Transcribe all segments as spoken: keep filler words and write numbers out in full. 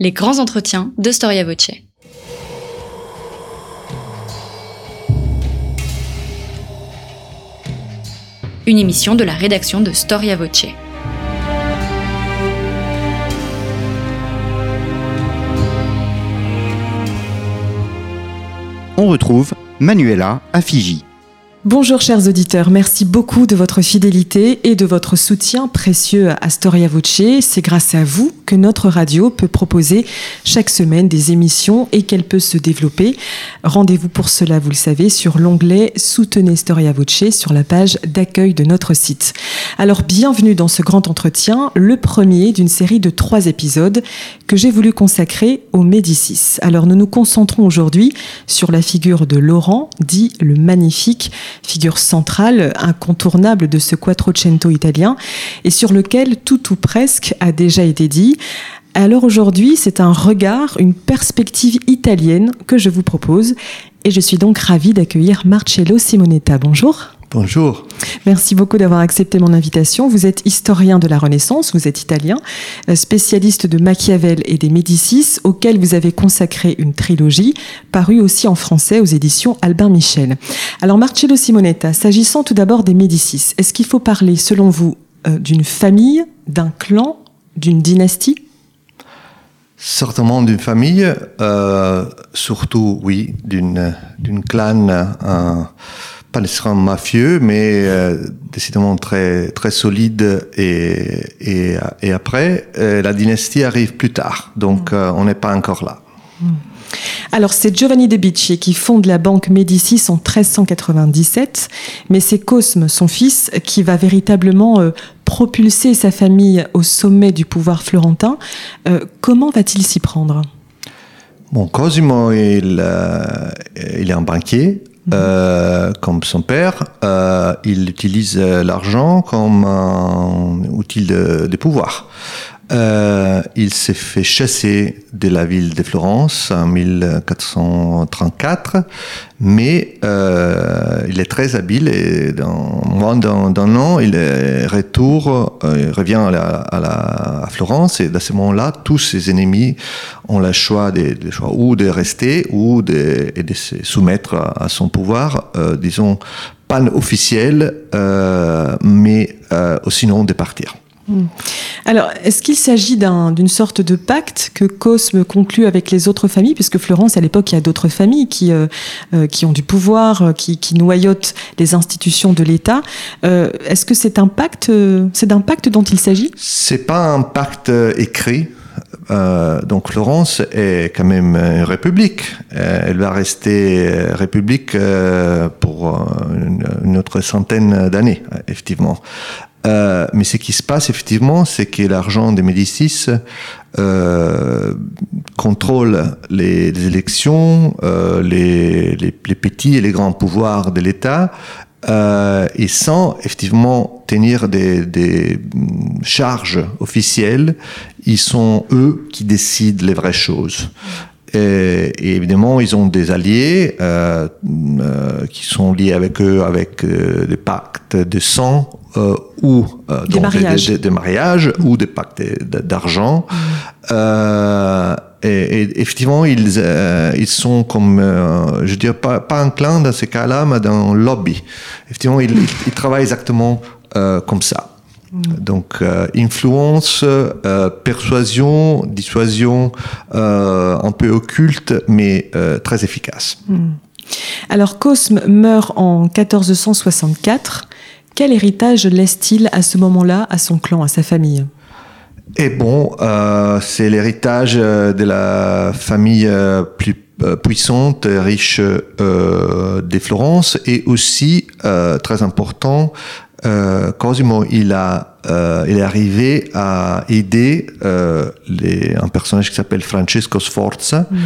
Les grands entretiens de Storia Voce. Une émission de la rédaction de Storia Voce. On retrouve Manuella Affejee. Bonjour chers auditeurs, merci beaucoup de votre fidélité et de votre soutien précieux à Storia Voce. C'est grâce à vous que notre radio peut proposer chaque semaine des émissions et qu'elle peut se développer. Rendez-vous pour cela, vous le savez, sur l'onglet « Soutenez Storia Voce » sur la page d'accueil de notre site. Alors bienvenue dans ce grand entretien, le premier d'une série de trois épisodes que j'ai voulu consacrer au Médicis. Alors nous nous concentrons aujourd'hui sur la figure de Laurent, dit le Magnifique, figure centrale, incontournable de ce Quattrocento italien et sur lequel tout ou presque a déjà été dit. Alors aujourd'hui, c'est un regard, une perspective italienne que je vous propose et je suis donc ravie d'accueillir Marcello Simonetta. Bonjour. Bonjour. Merci beaucoup d'avoir accepté mon invitation. Vous êtes historien de la Renaissance, vous êtes italien, spécialiste de Machiavel et des Médicis, auquel vous avez consacré une trilogie, parue aussi en français aux éditions Albin Michel. Alors Marcello Simonetta, s'agissant tout d'abord des Médicis, est-ce qu'il faut parler, selon vous, euh, d'une famille, d'un clan, d'une dynastie ? Certainement d'une famille, euh, surtout, oui, d'une, d'une clan... Euh, pas nécessairement mafieux, mais euh, décidément très très solide et et, et après euh, la dynastie arrive plus tard, donc euh, on n'est pas encore là. Alors c'est Giovanni de Bicci qui fonde la banque Médicis en treize cent quatre-vingt-dix-sept, mais c'est Cosme, son fils, qui va véritablement euh, propulser sa famille au sommet du pouvoir florentin. Euh, comment va-t-il s'y prendre ? Bon, Cosimo, il euh, il est un banquier. Euh, comme son père, euh, il utilise l'argent comme un outil de, de pouvoir. Euh, il s'est fait chasser de la ville de Florence en mille quatre cent trente-quatre, mais euh, il est très habile et dans moins d'un, d'un an, il, retourne, il revient à, la, à, la, à Florence et à ce moment-là, tous ses ennemis ont le choix, de, le choix ou de rester ou de, et de se soumettre à, à son pouvoir, euh, disons, pas officiel, euh, mais euh, sinon de partir. Alors, est-ce qu'il s'agit d'un, d'une sorte de pacte que Cosme conclut avec les autres familles, puisque Florence, à l'époque, il y a d'autres familles qui, euh, qui ont du pouvoir, qui, qui noyautent les institutions de l'État. Euh, est-ce que c'est un pacte, c'est d'un pacte dont il s'agit ? C'est pas un pacte écrit. Euh, donc Florence est quand même une république. Euh, elle va rester république euh, pour une, une autre centaine d'années, effectivement. Euh, mais ce qui se passe effectivement, c'est que l'argent des Médicis euh, contrôle les, les élections, euh, les, les, les petits et les grands pouvoirs de l'État, euh, et sans effectivement tenir des, des charges officielles, ils sont eux qui décident les vraies choses. Et, et évidemment, ils ont des alliés euh, euh, qui sont liés avec eux, avec euh, des pactes de sang euh, ou euh, des, mariages. Des, des, des mariages ou des pactes de, de, d'argent. Mmh. Euh, et, et effectivement, ils, euh, ils sont comme, euh, je dirais pas, pas un clan dans ces cas-là, mais dans un lobby. Effectivement, ils, ils, ils travaillent exactement euh, comme ça. Donc euh, influence, euh, persuasion, dissuasion, euh, un peu occulte, mais euh, très efficace. Alors Cosme meurt en quatorze cent soixante-quatre. Quel héritage laisse-t-il à ce moment-là à son clan, à sa famille ? Et bon, euh, c'est l'héritage de la famille plus puissante, riche euh, des Florence, et aussi euh, très important. Euh, Cosimo, il a, euh, il est arrivé à aider euh, les, un personnage qui s'appelle Francesco Sforza, mm.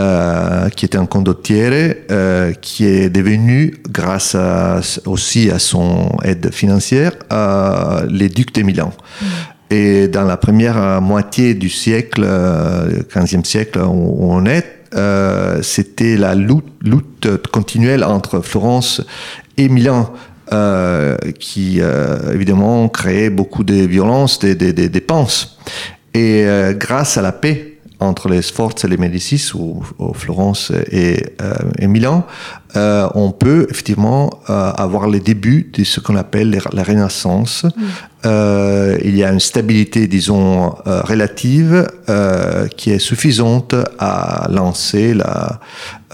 euh, qui était un condottiere, euh, qui est devenu, grâce à, aussi à son aide financière, euh, les ducs de Milan. Mm. Et dans la première moitié du siècle, euh, quinzième siècle où on est, euh, c'était la lutte, lutte continuelle entre Florence et Milan. Euh, qui euh, évidemment créait beaucoup de violences, des, des, des dépenses. Et euh, grâce à la paix entre les Sforza et les Médicis, ou, ou Florence et, euh, et Milan, euh, on peut effectivement euh, avoir les débuts de ce qu'on appelle la Renaissance. Mmh. Euh, il y a une stabilité, disons, euh, relative euh, qui est suffisante à lancer la,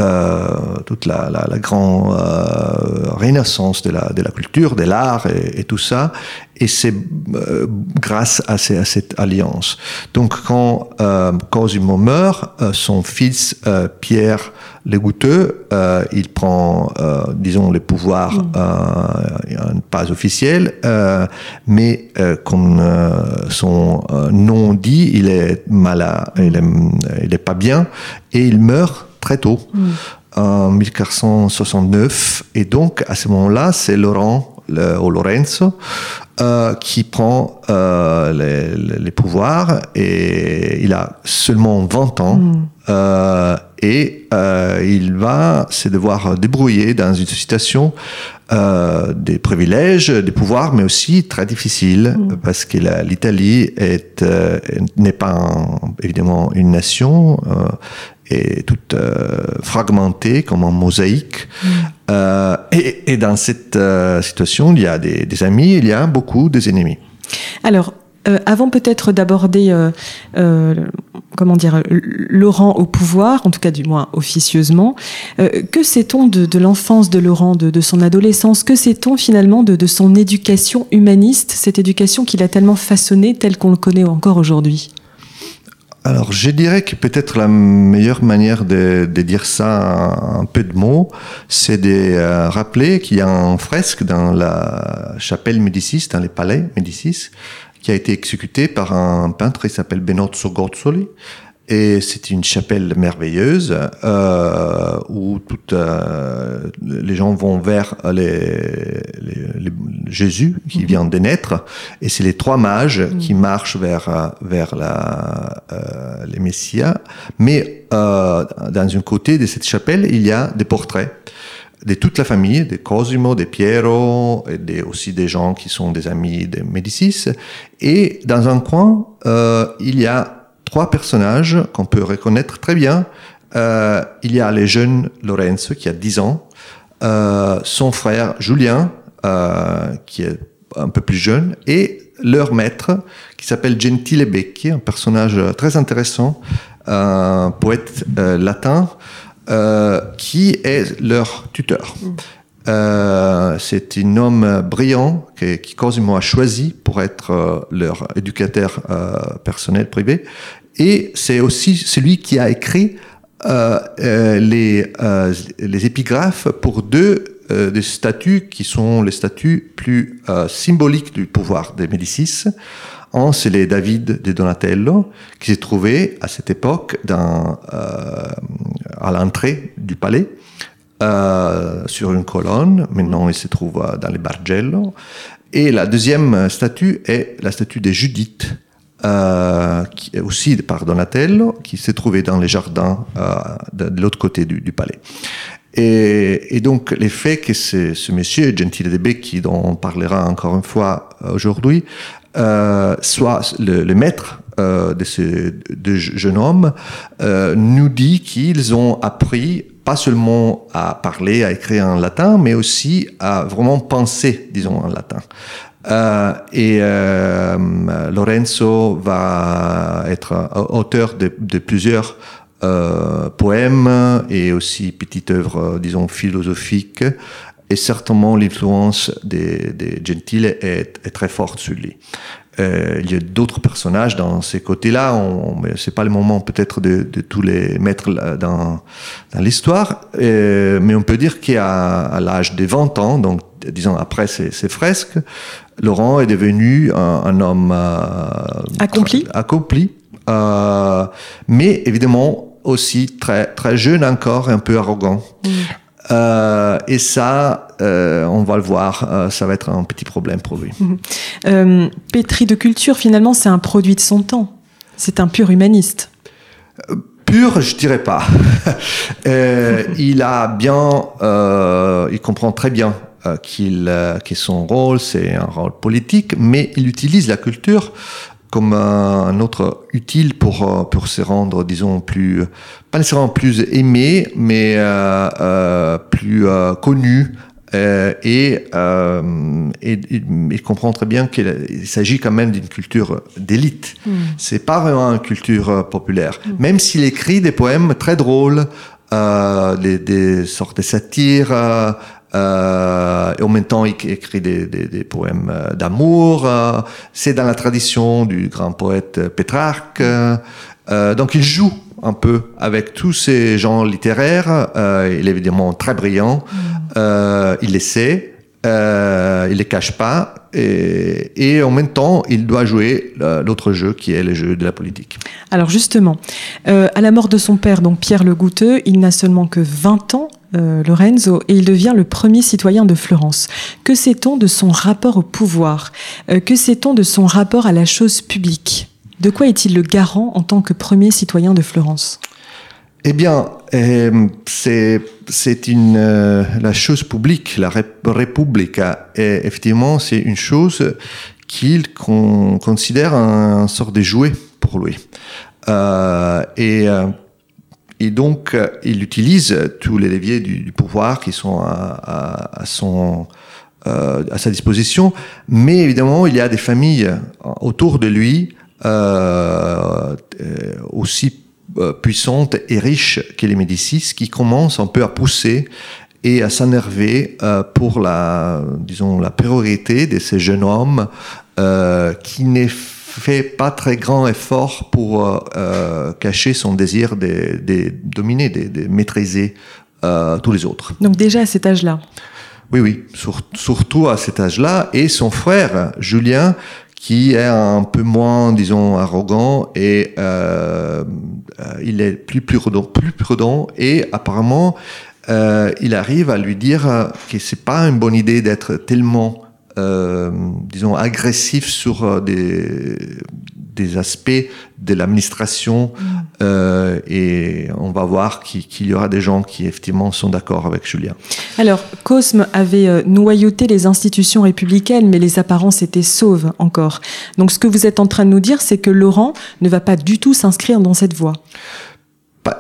euh, toute la, la, la grande euh, Renaissance de la, de la culture, de l'art et, et tout ça. Et c'est euh, grâce à, ces, à cette alliance. Donc, quand euh, Cosimo meurt, euh, son fils euh, Pierre le Goutteux, euh, il prend, euh, disons, le pouvoir, euh, pas officiel, euh, mais euh, comme euh, son euh, nom dit, il est malade, il est, il est pas bien, et il meurt très tôt, mm. en mille quatre cent soixante-neuf. Et donc, à ce moment-là, c'est Laurent. Le, au Lorenzo, euh, qui prend euh, les, les pouvoirs, et il a seulement vingt ans, mmh. euh, et euh, il va se devoir débrouiller dans une situation euh, des privilèges, des pouvoirs, mais aussi très difficile, mmh. parce que la, l'Italie est, euh, n'est pas un, évidemment une nation, euh, et toute euh, fragmentée comme un mosaïque. Mmh. Euh, et, et dans cette euh, situation, il y a des, des amis, il y a beaucoup des ennemis. Alors, euh, avant peut-être d'aborder, euh, euh, comment dire, Laurent au pouvoir, en tout cas du moins officieusement, euh, que sait-on de, de l'enfance de Laurent, de, de son adolescence ? Que sait-on finalement de, de son éducation humaniste, cette éducation qu'il a tellement façonnée, telle qu'on le connaît encore aujourd'hui ? Alors, je dirais que peut-être la meilleure manière de, de dire ça en peu de mots, c'est de euh, rappeler qu'il y a un fresque dans la chapelle Médicis, dans les palais Médicis, qui a été exécuté par un peintre, il s'appelle Benozzo Gozzoli, et c'est une chapelle merveilleuse euh, où toutes euh, les gens vont vers les, les, les Jésus qui mmh. vient de naître, et c'est les trois mages mmh. qui marchent vers vers la euh, les Messias. Mais euh, dans un côté de cette chapelle, il y a des portraits de toute la famille, de Cosimo, de Piero, et des, aussi des gens qui sont des amis de Médicis. Et dans un coin, euh, il y a trois personnages qu'on peut reconnaître très bien. Euh, il y a le jeune Lorenzo qui a dix ans, euh, son frère Julien euh, qui est un peu plus jeune, et leur maître qui s'appelle Gentile Becchi, un personnage très intéressant, un euh, poète euh, latin euh, qui est leur tuteur. Mmh. Euh, c'est un homme brillant que, que Cosimo a choisi pour être euh, leur éducateur euh, personnel privé, et c'est aussi celui qui a écrit euh, euh, les, euh, les épigraphes pour deux euh, des statues qui sont les statues plus euh, symboliques du pouvoir des Médicis. Un, c'est les David de Donatello, qui s'est trouvé à cette époque dans, euh, à l'entrée du palais. Euh, sur une colonne, maintenant il se trouve euh, dans les Bargello. Et la deuxième statue est la statue de Judith, euh, qui est aussi par Donatello, qui s'est trouvée dans les jardins euh, de, de l'autre côté du, du palais. Et, et donc l'effet que c'est, ce monsieur, Gentile de Becchi, dont on parlera encore une fois aujourd'hui, euh, soit le, le maître euh, de ces deux jeunes hommes, euh, nous dit qu'ils ont appris pas seulement à parler, à écrire en latin, mais aussi à vraiment penser, disons, en latin. Euh, et euh, Lorenzo va être auteur de, de plusieurs euh, poèmes et aussi petites œuvres, disons, philosophiques. Et certainement, l'influence des, des Gentile est, est très forte sur lui. Euh, il y a d'autres personnages dans ces côtés-là. On, c'est pas le moment peut-être de, de tous les mettre dans, dans l'histoire, euh, mais on peut dire qu'à à l'âge de vingt ans, donc disons après ces, ces fresques, Laurent est devenu un, un homme euh, accompli, accompli, euh, mais évidemment aussi très très jeune encore, et un peu arrogant. Mmh. Euh, et ça, euh, on va le voir, euh, ça va être un petit problème pour lui. Mmh. Euh, pétri de culture, finalement, c'est un produit de son temps. C'est un pur humaniste. Euh, pur, je dirais pas. euh, mmh. Il a bien, euh, il comprend très bien euh, qu'il, euh, que son rôle, c'est un rôle politique, mais il utilise la culture comme un autre utile pour, pour se rendre, disons, plus, pas nécessairement plus aimé, mais euh, euh, plus euh, connu. Euh, et, euh, et il comprend très bien qu'il s'agit quand même d'une culture d'élite. Mmh. C'est pas vraiment une culture populaire. Mmh. Même s'il écrit des poèmes très drôles, euh, des, des sortes de satires, euh, Euh, et en même temps, il écrit des, des, des poèmes d'amour. Euh, c'est dans la tradition du grand poète Pétrarque. Euh, donc, il joue un peu avec tous ces genres littéraires. Euh, il est évidemment très brillant. Mmh. Euh, il les sait. Euh, il ne les cache pas. Et, et en même temps, il doit jouer l'autre jeu qui est le jeu de la politique. Alors, justement, euh, à la mort de son père, donc Pierre le Goutteux, il n'a seulement que vingt ans. Euh, Lorenzo, et il devient le premier citoyen de Florence. Que sait-on de son rapport au pouvoir ? euh, Que sait-on de son rapport à la chose publique ? De quoi est-il le garant en tant que premier citoyen de Florence ? Eh bien, euh, c'est, c'est une, euh, la chose publique, la Repubblica, et effectivement, c'est une chose qu'il con, considère un, un sort de jouet pour lui. Euh, et... Euh, Et donc, euh, il utilise tous les leviers du, du pouvoir qui sont à, à, à, son, euh, à sa disposition. Mais évidemment, il y a des familles autour de lui euh, aussi puissantes et riches que les Médicis qui commencent un peu à pousser et à s'énerver euh, pour la, disons, la priorité de ces jeunes hommes euh, qui n'est fait pas très grand effort pour euh, cacher son désir de, de dominer, de, de maîtriser euh, tous les autres. Donc déjà à cet âge-là. Oui, oui, sur, surtout à cet âge-là. Et son frère, Julien, qui est un peu moins, disons, arrogant et euh, il est plus prudent, plus prudent et apparemment, euh, il arrive à lui dire que c'est pas une bonne idée d'être tellement Euh, disons agressif sur des des aspects de l'administration mmh. euh, et on va voir qu'il y aura des gens qui effectivement sont d'accord avec Julien. Alors Cosme avait noyauté les institutions républicaines mais les apparences étaient sauves encore. Donc ce que vous êtes en train de nous dire c'est que Laurent ne va pas du tout s'inscrire dans cette voie.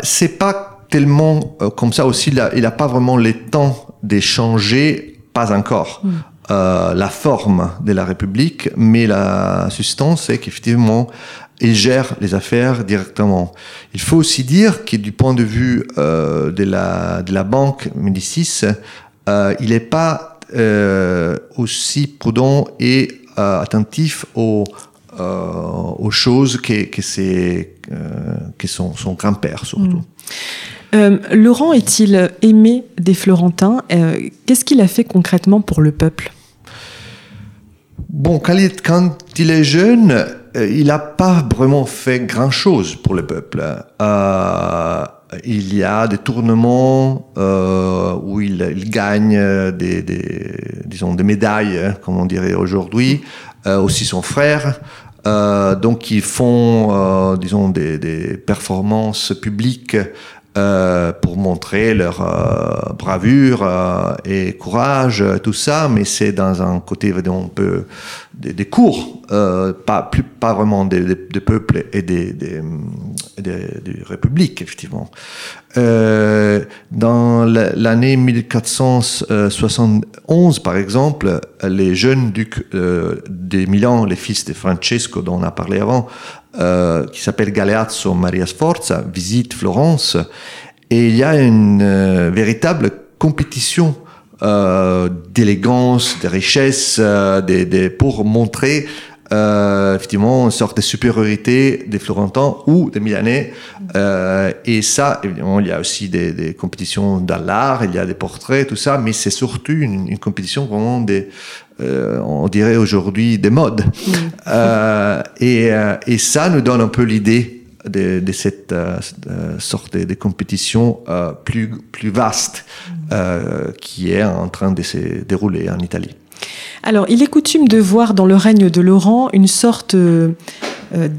C'est pas tellement euh, comme ça aussi là, il a pas vraiment le temps d'échanger, pas encore. Mmh. Euh, la forme de la République, mais la substance, c'est qu'effectivement, il gère les affaires directement. Il faut aussi dire que du point de vue euh, de la de la banque Médicis, euh, il n'est pas euh, aussi prudent et euh, attentif aux euh, aux choses que que c'est euh, que son son grand-père surtout. Mmh. Euh, Laurent est-il aimé des Florentins ? euh, Qu'est-ce qu'il a fait concrètement pour le peuple ? Bon, quand il, est, quand il est jeune, euh, il n'a pas vraiment fait grand-chose pour le peuple. Euh, il y a des tournements euh, où il, il gagne des, des, disons, des médailles, comme on dirait aujourd'hui, euh, aussi son frère. Euh, donc, ils font euh, disons, des, des performances publiques Euh, pour montrer leur euh, bravure euh, et courage, tout ça, mais c'est dans un côté un peu des, des cours, euh, pas, plus, pas vraiment des, des, des peuples et des, des, des, des républiques, effectivement. Euh, dans l'année mille quatre cent soixante et onze, par exemple, les jeunes ducs euh, de Milan, les fils de Francesco dont on a parlé avant, Euh, qui s'appelle Galeazzo Maria Sforza, visite Florence, et il y a une euh, véritable compétition euh, d'élégance, de richesse, euh, de, de, pour montrer euh, effectivement une sorte de supériorité des Florentins ou des Milanais. Euh, et ça, évidemment, il y a aussi des, des compétitions dans l'art, il y a des portraits, tout ça, mais c'est surtout une, une compétition vraiment des... Euh, on dirait aujourd'hui des modes. Mmh. Euh, et, euh, et ça nous donne un peu l'idée de, de cette euh, sorte de, de compétition euh, plus, plus vaste euh, qui est en train de se dérouler en Italie. Alors, il est coutume de voir dans le règne de Laurent une sorte euh,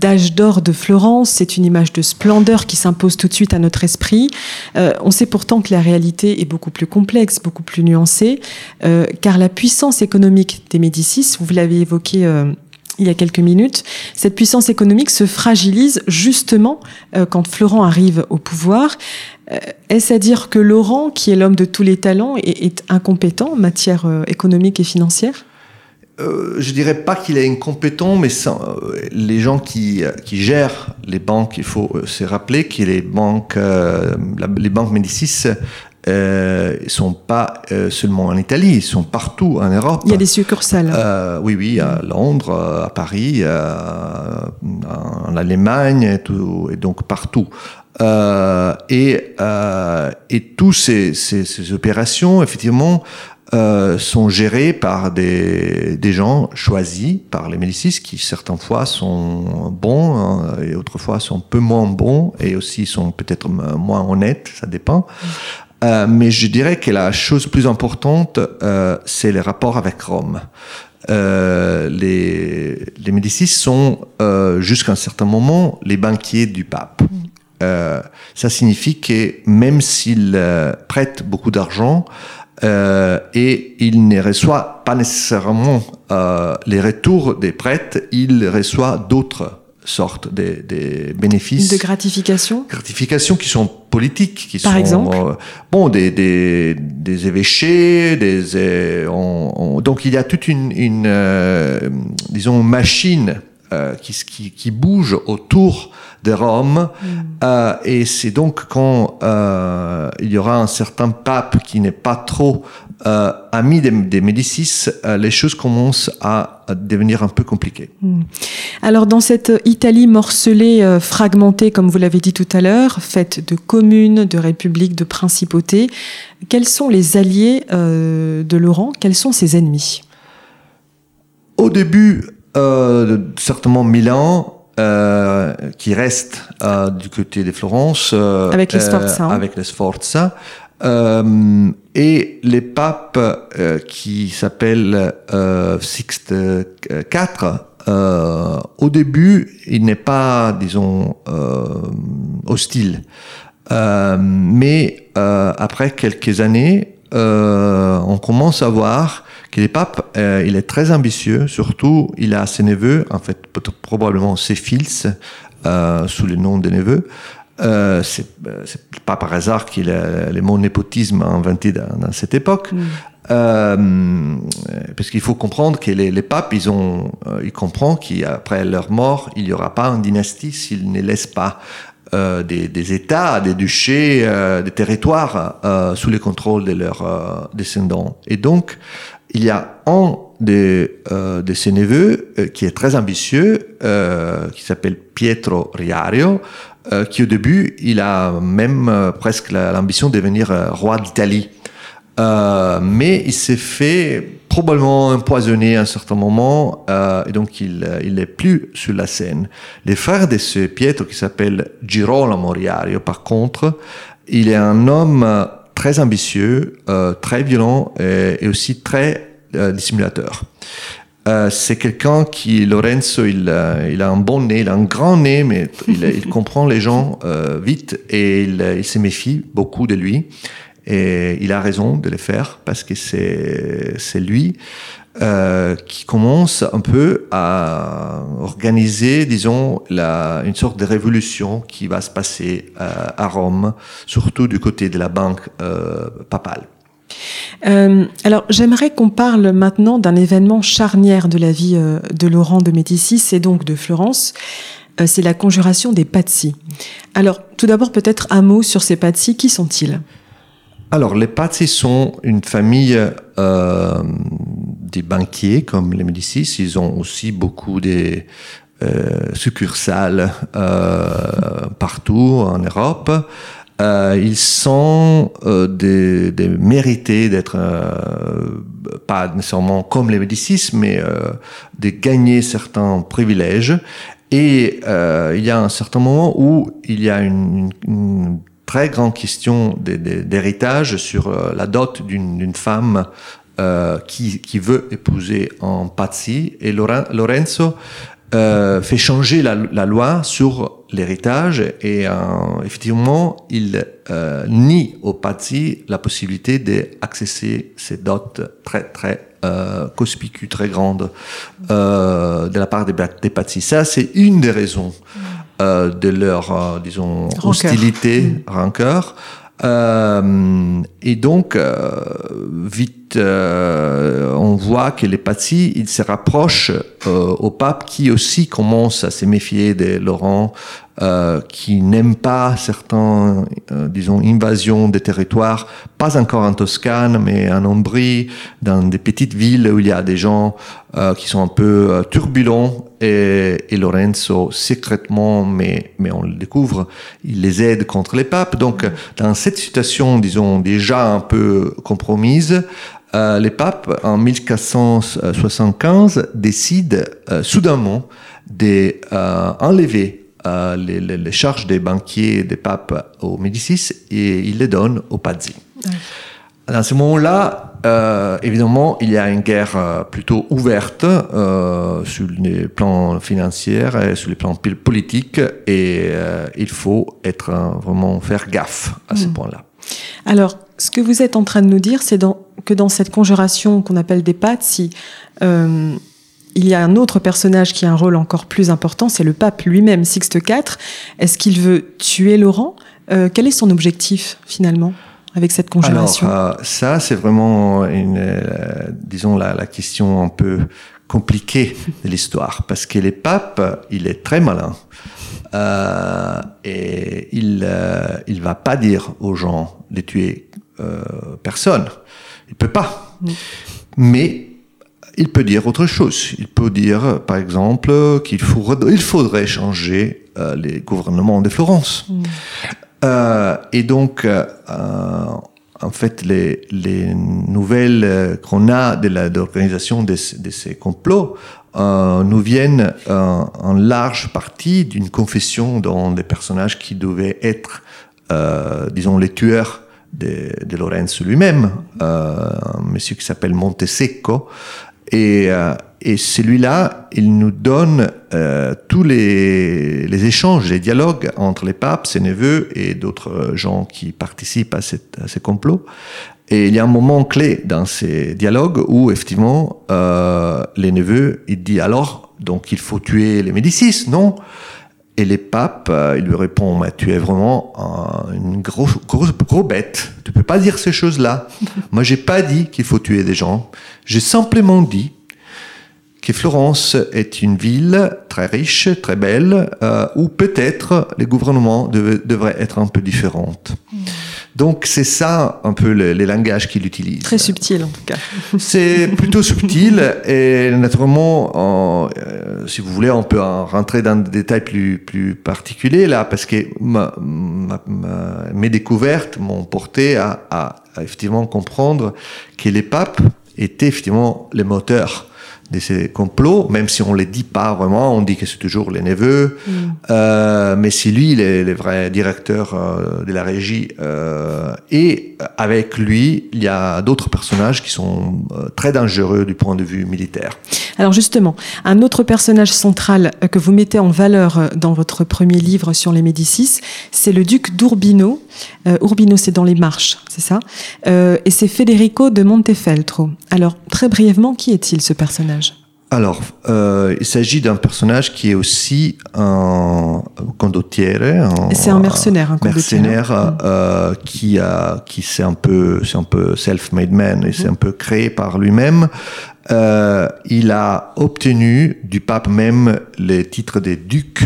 d'âge d'or de Florence. C'est une image de splendeur qui s'impose tout de suite à notre esprit. Euh, on sait pourtant que la réalité est beaucoup plus complexe, beaucoup plus nuancée, euh, car la puissance économique des Médicis, vous l'avez évoqué euh, il y a quelques minutes, cette puissance économique se fragilise justement euh, quand Florent arrive au pouvoir. Euh, est-ce à dire que Laurent, qui est l'homme de tous les talents, est, est incompétent en matière euh, économique et financière ? Euh, je dirais pas qu'il est incompétent, mais sans, euh, les gens qui, qui gèrent les banques, il faut euh, se rappeler que les banques, euh, la, les banques Médicis euh, sont pas euh, seulement en Italie, ils sont partout en Europe. Il y a des succursales. Euh, oui, oui, à Londres, à Paris, à, en Allemagne, et, tout, et donc partout. Euh, et, euh, et tous ces, ces, ces opérations, effectivement, Euh, sont gérés par des, des gens choisis par les Médicis qui certaines fois sont bons hein, et autres fois sont peu moins bons et aussi sont peut-être moins honnêtes, ça dépend. Euh, mais je dirais que la chose plus importante, euh, c'est les rapports avec Rome. Euh, les, les Médicis sont, euh, jusqu'à un certain moment, les banquiers du pape. Euh, ça signifie que même s'ils euh, prêtent beaucoup d'argent, Euh, et il ne reçoit pas nécessairement euh, les retours des prêtres, il reçoit d'autres sortes de, de bénéfices. De gratifications Gratifications qui sont politiques. Qui Par sont, exemple euh, Bon, des, des, des évêchés, des, euh, on, on, donc il y a toute une, une euh, disons, machine euh, qui, qui, qui bouge autour de Rome, mm. euh, et c'est donc quand euh, il y aura un certain pape qui n'est pas trop euh, ami des, des Médicis, euh, les choses commencent à, à devenir un peu compliquées. Mm. Alors dans cette Italie morcelée, euh, fragmentée, comme vous l'avez dit tout à l'heure, faite de communes, de républiques, de principautés, quels sont les alliés euh, de Laurent ? Quels sont ses ennemis ? Au début, euh, certainement Milan, Euh, qui reste euh, du côté de Florence euh, avec les Sforza, euh, hein. avec les Sforza euh, et les papes euh, qui s'appellent euh, Sixte quatre. Euh, au début, il n'est pas, disons, euh, hostile, euh, mais euh, après quelques années, euh, on commence à voir. Que les papes, euh, il est très ambitieux, surtout il a ses neveux, en fait probablement ses fils, euh, sous le nom des neveux. Euh, c'est, c'est pas par hasard qu'il a le mot népotisme inventé dans, dans cette époque, mmh. euh, parce qu'il faut comprendre que les, les papes, ils ont, euh, ils comprennent qu'après leur mort, il n'y aura pas une dynastie s'ils ne laissent pas. Euh, des, des États, des duchés, euh, des territoires euh, sous le contrôle de leurs euh, descendants. Et donc, il y a un de, euh, de ses neveux euh, qui est très ambitieux, euh, qui s'appelle Pietro Riario, euh, qui au début, il a même euh, presque la, l'ambition de devenir euh, roi d'Italie. Euh, mais il s'est fait probablement empoisonné à un certain moment, euh, et donc il, il est plus sur la scène. Les frères de ce Pietro, qui s'appelle Girolamo Riario, par contre, il est un homme très ambitieux, euh, très violent et, et aussi très euh, dissimulateur. Euh, c'est quelqu'un qui, Lorenzo, il, euh, il a un bon nez, il a un grand nez, mais il, il comprend les gens euh, vite et il, il se méfie beaucoup de lui. Et il a raison de le faire parce que c'est, c'est lui euh, qui commence un peu à organiser, disons, la, une sorte de révolution qui va se passer euh, à Rome, surtout du côté de la banque euh, papale. Euh, alors, j'aimerais qu'on parle maintenant d'un événement charnière de la vie euh, de Laurent de Médicis et donc de Florence. Euh, c'est la conjuration des Pazzi. Alors, tout d'abord, peut-être un mot sur ces Pazzi. Qui sont-ils ? Alors, les Pazzi sont une famille euh, des banquiers, comme les Médicis. Ils ont aussi beaucoup de euh, succursales euh, partout en Europe. Euh, ils sont euh, des, des mérités d'être, euh, pas nécessairement comme les Médicis, mais euh, de gagner certains privilèges. Et euh, il y a un certain moment où il y a une... une très grande question d'héritage sur la dot d'une, d'une femme euh, qui, qui veut épouser un Pazzi. Et Lorenzo euh, fait changer la, la loi sur l'héritage et euh, effectivement il euh, nie au Pazzi la possibilité d'accéder ces dots très très euh, conspicues, très grandes euh, de la part des, des Pazzi. Ça c'est une des raisons euh, de leur euh, disons rancœur. hostilité, mmh. rancœur. Euh, et donc euh, vite euh, on voit que les Pazzi ils se rapprochent euh, au pape qui aussi commence à se méfier de Laurent euh, qui n'aime pas certains euh, disons invasions des territoires, pas encore en Toscane mais en Ombrie, dans des petites villes où il y a des gens euh, qui sont un peu euh, turbulents. Et, et Lorenzo, secrètement, mais, mais on le découvre, il les aide contre les papes. Donc, dans cette situation, disons, déjà un peu compromise, euh, les papes, en mille quatre cent soixante-quinze, décident euh, soudainement d'enlever euh, euh, les, les, les charges des banquiers des papes au Médicis et ils les donnent au Pazzi. Ouais. Dans ce moment-là, euh, évidemment, il y a une guerre euh, plutôt ouverte euh, sur les plans financiers et sur les plans politiques, et euh, il faut être euh, vraiment faire gaffe à mmh. ce point-là. Alors, ce que vous êtes en train de nous dire, c'est dans, que dans cette conjuration qu'on appelle des Pazzi, euh, il y a un autre personnage qui a un rôle encore plus important, c'est le pape lui-même, Sixte quatre. Est-ce qu'il veut tuer Laurent ? euh, Quel est son objectif finalement ? Avec cette congélation. Alors, euh, ça, c'est vraiment une, euh, disons, la, la question un peu compliquée de l'histoire. Parce que les papes, il est très malin. Euh, et il, euh, il va pas dire aux gens de tuer, euh, personne. Il peut pas. Oui. Mais, il peut dire autre chose. Il peut dire, par exemple, qu'il faut, il faudrait changer, euh, les gouvernements de Florence. Oui. Euh, et donc, euh, en fait, les, les nouvelles qu'on a de, la, de l'organisation de, de ces complots euh, nous viennent euh, en large partie d'une confession dans des personnages qui devaient être, euh, disons, les tueurs de, de Lorenzo lui-même, euh, un monsieur qui s'appelle Montesecco. Et, euh, et celui-là, il nous donne euh, tous les, les échanges, les dialogues entre les papes, ses neveux et d'autres gens qui participent à, cette, à ces complots. Et il y a un moment clé dans ces dialogues où, effectivement, euh, les neveux, il dit alors, donc il faut tuer les Médicis, non ? Et les papes, euh, ils lui répondent, mais tu es vraiment un, une grosse, grosse, gros bête. Tu peux pas dire ces choses-là. Moi, j'ai pas dit qu'il faut tuer des gens. J'ai simplement dit que Florence est une ville très riche, très belle, euh, où peut-être les gouvernements dev- devraient être un peu différents. Mmh. Donc, c'est ça, un peu, le, les langages qu'il utilise. Très subtil, en tout cas. C'est plutôt subtil, et naturellement, euh, si vous voulez, on peut en rentrer dans des détails plus, plus particuliers, là, parce que ma, ma, ma, mes découvertes m'ont porté à, à, à, effectivement, comprendre que les papes étaient, effectivement, les moteurs de ces complots, même si on les dit pas vraiment, on dit que c'est toujours les neveux, mmh. euh, mais c'est lui les, les vrais directeurs euh, de la régie, euh, et avec lui, il y a d'autres personnages qui sont euh, très dangereux du point de vue militaire. Alors justement, un autre personnage central que vous mettez en valeur dans votre premier livre sur les Médicis, c'est le duc d'Urbino. Euh, Urbino, c'est dans les Marches, c'est ça ? euh, Et c'est Federico de Montefeltro. Alors, très brièvement, qui est-il ce personnage ? Alors, euh, il s'agit d'un personnage qui est aussi un condottiere. Un, c'est un mercenaire, un condottiere. Mercenaire euh, qui a, qui c'est un peu, c'est un peu self-made man, et mmh. c'est un peu créé par lui-même. Euh, il a obtenu du pape même les titres des ducs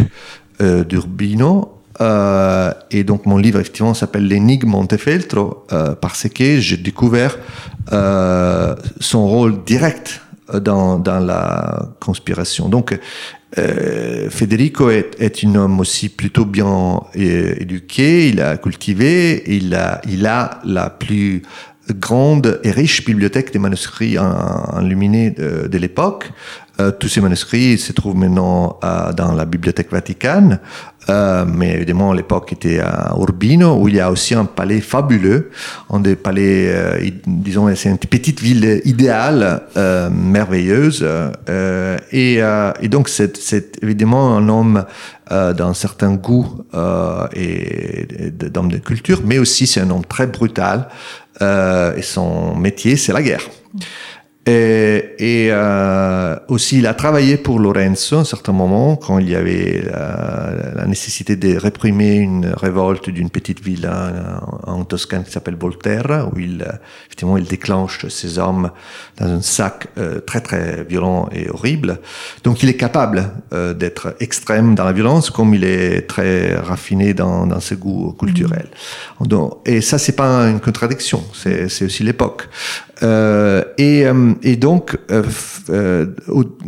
euh, d'Urbino. Euh, et donc mon livre effectivement s'appelle l'énigme Montefeltro euh, parce que j'ai découvert euh, son rôle direct dans, dans la conspiration. Donc, euh, Federico est, est un homme aussi plutôt bien euh, éduqué, il a cultivé, il a, il a la plus grande et riche bibliothèque des manuscrits enluminés de, de l'époque. Euh, tous ces manuscrits se trouvent maintenant euh, dans la Bibliothèque Vaticane, euh, mais évidemment à l'époque était à Urbino, où il y a aussi un palais fabuleux, un des palais, euh, disons, c'est une petite ville idéale, euh, merveilleuse, euh, et, euh, et donc c'est, c'est évidemment un homme euh, d'un certain goût euh, et, et d'homme de culture, mais aussi c'est un homme très brutal, euh, et son métier c'est la guerre. Et, et euh, aussi, il a travaillé pour Lorenzo à un certain moment, quand il y avait la, la nécessité de réprimer une révolte d'une petite ville en, en Toscane qui s'appelle Volterra, où il, effectivement, il déclenche ses hommes dans un sac euh, très très violent et horrible. Donc, il est capable euh, d'être extrême dans la violence, comme il est très raffiné dans, dans ses goûts culturels. Donc, et ça, c'est pas une contradiction, c'est, c'est aussi l'époque. Euh, et, et donc, euh, euh,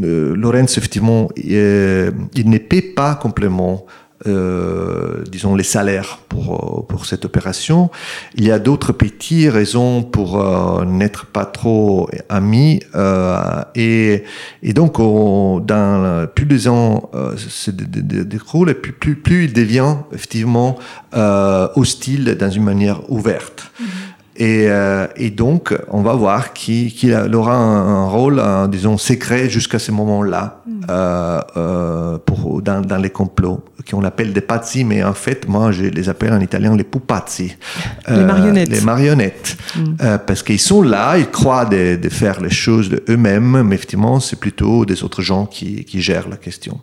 euh, Lorenzo, effectivement, euh, il ne paie pas complètement, euh, disons, les salaires pour, pour cette opération. Il y a d'autres petites raisons pour euh, n'être pas trop amis. Euh, et, et donc, on, dans, plus les ans euh, se déroulent, et plus, plus, plus il devient, effectivement, euh, hostile dans une manière ouverte. Mmh. Et, euh, et donc, on va voir qu'il, qu'il aura un, un rôle, un, disons, secret jusqu'à ce moment-là, mmh. euh, euh, pour, dans, dans les complots, qu'on l'appelle des Pazzi, mais en fait, moi, je les appelle en italien les pupazzi. Euh, les marionnettes. Les marionnettes. Mmh. Euh, parce qu'ils sont là, ils croient de, de faire les choses eux-mêmes, mais effectivement, c'est plutôt des autres gens qui, qui gèrent la question.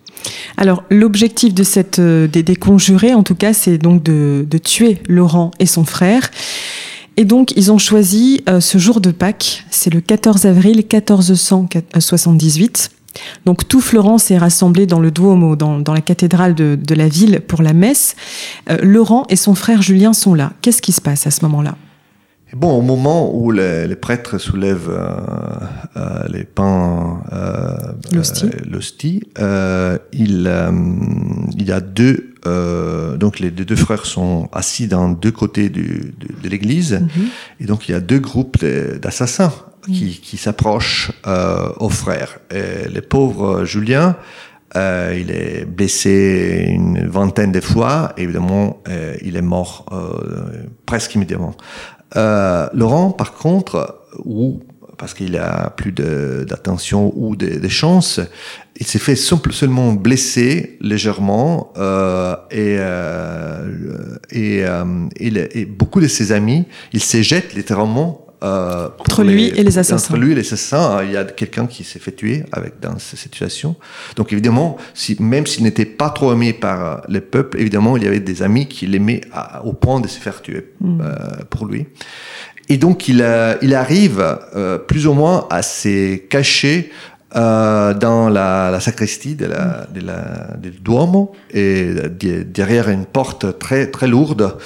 Alors, l'objectif de cette, des, des conjurés, en tout cas, c'est donc de, de tuer Laurent et son frère. Et donc, ils ont choisi euh, ce jour de Pâques, c'est le quatorze avril mille quatre cent soixante-dix-huit. Donc, tout Florence est rassemblé dans le Duomo, dans, dans la cathédrale de, de la ville, pour la messe. Euh, Laurent et son frère Julien sont là. Qu'est-ce qui se passe à ce moment-là ? Bon, au moment où les, les prêtres soulèvent euh, euh, les pains, euh, l'hostie, euh, l'hostie euh, il, euh, il y a deux... Euh, donc les deux frères sont assis dans deux côtés du, de, de l'église, mmh. et donc il y a deux groupes de, d'assassins mmh. qui, qui s'approchent euh, aux frères. Et le pauvre Julien, euh, il est blessé une vingtaine de fois, et évidemment euh, il est mort euh, presque immédiatement. Euh, Laurent, par contre, ou parce qu'il a plus de, d'attention ou de, de chance, il s'est fait simple, seulement blesser légèrement euh, et, euh, et, euh, et, et beaucoup de ses amis, ils se jettent littéralement euh, entre, les, lui et les assassins. entre lui et les assassins. Il y a quelqu'un qui s'est fait tuer avec, dans cette situation. Donc évidemment, si, même s'il n'était pas trop aimé par le peuple, évidemment, il y avait des amis qui l'aimaient à, au point de se faire tuer mmh. euh, pour lui. Et donc, il, euh, il arrive euh, plus ou moins à se cacher euh, dans la, la sacristie de la, de la, du Duomo, et de, derrière une porte très, très lourde.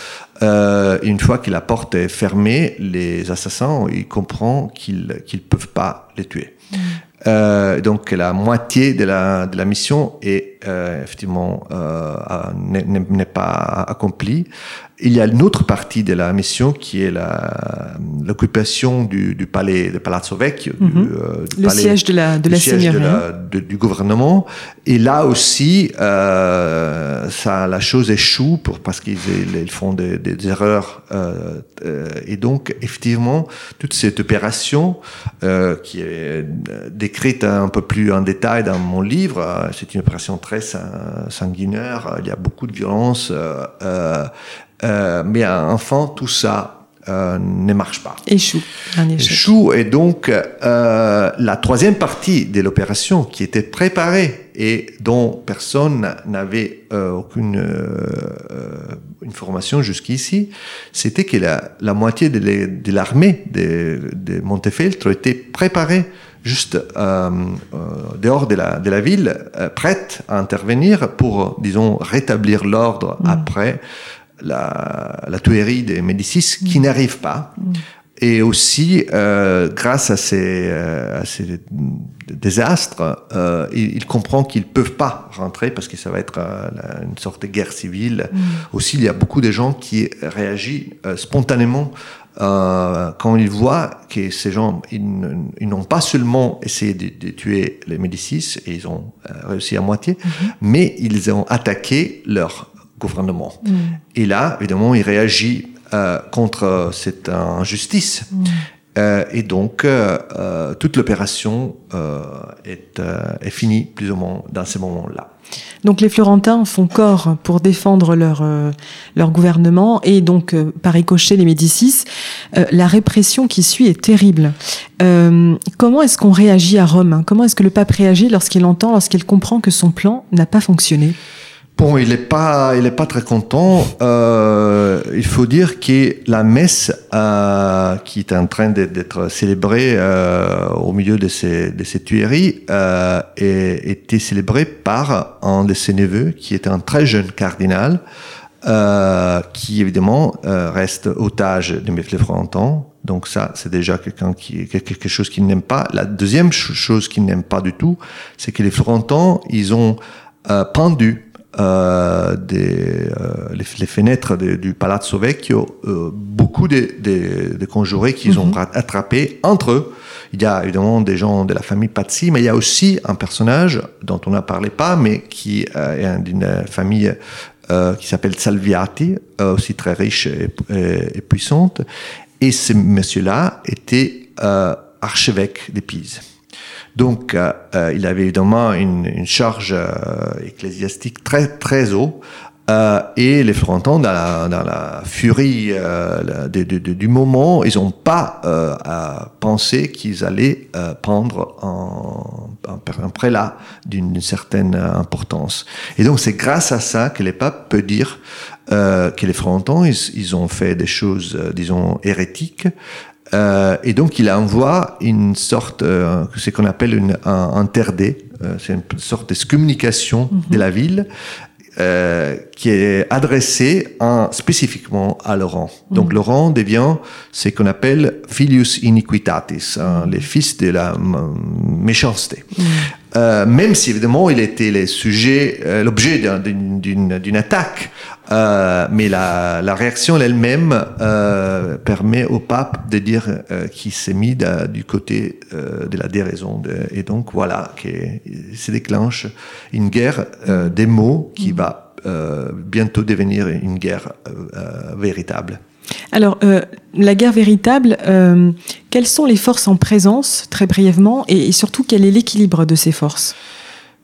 Euh, une fois que la porte est fermée, les assassins, ils comprennent qu'ils, qu'ils peuvent pas les tuer. Mmh. Euh, donc, la moitié de la, de la mission est, euh, effectivement, euh, n'est, n'est pas accomplie. Il y a une autre partie de la mission qui est la, l'occupation du, du palais, de Palazzo Vecchio, mm-hmm. du, euh, du le palais, siège de la, de la seigneurie, du gouvernement. Et là aussi, euh, ça, la chose échoue pour, parce qu'ils ils font des, des erreurs. Euh, et donc, effectivement, toute cette opération, euh, qui est décrite un peu plus en détail dans mon livre, c'est une opération très sanguinaire. Il y a beaucoup de violence. Euh, Euh, mais enfin, tout ça euh, ne marche pas. Échoue. Un échec. Échoue. Et donc, euh, la troisième partie de l'opération qui était préparée et dont personne n'avait euh, aucune euh, information jusqu'ici, c'était que la, la moitié de, les, de l'armée de, de Montefeltro était préparée juste euh, euh, dehors de la, de la ville, euh, prête à intervenir pour, disons, rétablir l'ordre mmh. après la, la tuerie des Médicis qui mmh. n'arrive pas. Mmh. Et aussi, euh, grâce à ces, euh, à ces désastres, euh, il, il comprend qu'ils ne peuvent pas rentrer parce que ça va être euh, la, une sorte de guerre civile. Mmh. Aussi, il y a beaucoup de gens qui réagissent euh, spontanément euh, quand il voit que ces gens, ils, ils n'ont pas seulement essayé de, de tuer les Médicis, et ils ont réussi à moitié, mmh. mais ils ont attaqué leur gouvernement. Mmh. Et là, évidemment, il réagit euh, contre cette injustice. Mmh. Euh, et donc, euh, euh, toute l'opération euh, est, euh, est finie, plus ou moins, dans ces moments-là. Donc, les Florentins font corps pour défendre leur, euh, leur gouvernement et donc, euh, par ricochet, les Médicis. Euh, la répression qui suit est terrible. Euh, comment est-ce qu'on réagit à Rome ? Comment est-ce que le pape réagit lorsqu'il entend, lorsqu'il comprend que son plan n'a pas fonctionné ? Bon, il est pas, il est pas très content. Euh, il faut dire que la messe euh, qui est en train d'être célébrée euh, au milieu de ces de ces tueries euh, était célébrée par un de ses neveux qui était un très jeune cardinal euh, qui évidemment euh, reste otage des Médicis. Donc ça, c'est déjà quelqu'un qui, quelque chose qu'il n'aime pas. La deuxième chose qu'il n'aime pas du tout, c'est que les Florentins, ils ont euh, pendu Euh, des, euh, les, les fenêtres de, du Palazzo Vecchio, euh, beaucoup de, de, de conjurés qu'ils ont mm-hmm. attrapés entre eux. Il y a évidemment des gens de la famille Pazzi, mais il y a aussi un personnage dont on n'a parlé pas, mais qui euh, est d'une famille euh, qui s'appelle Salviati, euh, aussi très riche et, et, et puissante. Et ce monsieur-là était euh, archevêque de Pise. Donc, euh, il avait évidemment une, une charge euh, ecclésiastique très très haute, euh, et les Florentins, dans la, dans la furie euh, la, de, de, de, du moment, ils n'ont pas euh, pensé qu'ils allaient euh, prendre un, un, un prélat d'une certaine importance. Et donc, c'est grâce à ça que les papes peuvent dire euh, que les Florentins, ils, ils ont fait des choses, disons, hérétiques. Euh, et donc, il envoie une sorte, euh, c'est qu'on appelle une, un, un interdit, euh, c'est une sorte d'excommunication mm-hmm. de la ville, euh, qui est adressée en, spécifiquement à Laurent. Mm-hmm. Donc, Laurent devient ce qu'on appelle filius iniquitatis, hein, les fils de la m- méchanceté. Mm-hmm. Euh, même si, évidemment, il était le sujet, euh, l'objet d'un, d'une, d'une, d'une attaque. Euh, mais la, la réaction elle-même euh, permet au pape de dire euh, qu'il s'est mis de, du côté euh, de la déraison. De, et donc voilà, qu'il se déclenche une guerre euh, des mots qui va euh, bientôt devenir une guerre euh, véritable. Alors, euh, la guerre véritable, euh, quelles sont les forces en présence, très brièvement, et, et surtout quel est l'équilibre de ces forces ?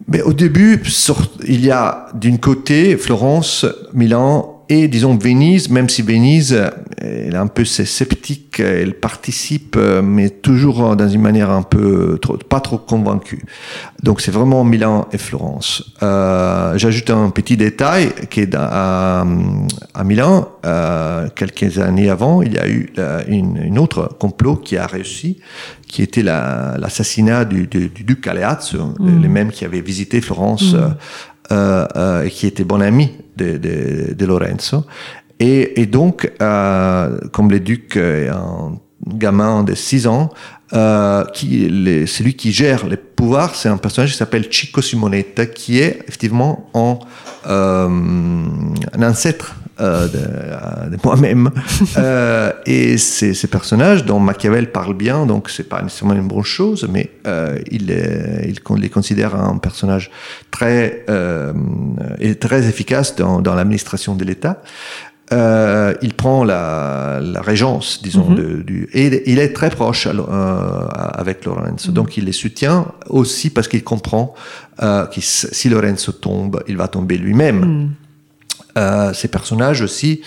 Mais au début, sur, il y a d'une côté Florence, Milan et disons Venise, même si Venise, elle est un peu sceptique, elle participe, mais toujours dans une manière un peu trop, pas trop convaincue. Donc c'est vraiment Milan et Florence. Euh, j'ajoute un petit détail qui est à, à Milan, euh, quelques années avant, il y a eu la, une, une autre complot qui a réussi, qui était la, l'assassinat du, du, du duc Aleazzo, mmh. le même qui avait visité Florence. Mmh. Euh, euh, qui était bon ami de, de, de Lorenzo. Et, et donc, euh, comme le duc est un gamin de six ans, euh, qui, les, celui qui gère le pouvoir, c'est un personnage qui s'appelle Chico Simonetta, qui est effectivement en, euh, un ancêtre euh, de, de moi-même. euh, et c'est ce personnage dont Machiavel parle bien, donc c'est pas nécessairement une bonne chose, mais euh, il, est, il, il les considère un personnage très, euh, et très efficace dans, dans l'administration de l'État. Euh, il prend la, la régence, disons, mm-hmm. de, du, et il est très proche à, euh, avec Lorenzo. Mm-hmm. Donc, il les soutient aussi parce qu'il comprend euh, que si Lorenzo tombe, il va tomber lui-même. Mm. Euh, ces personnages aussi,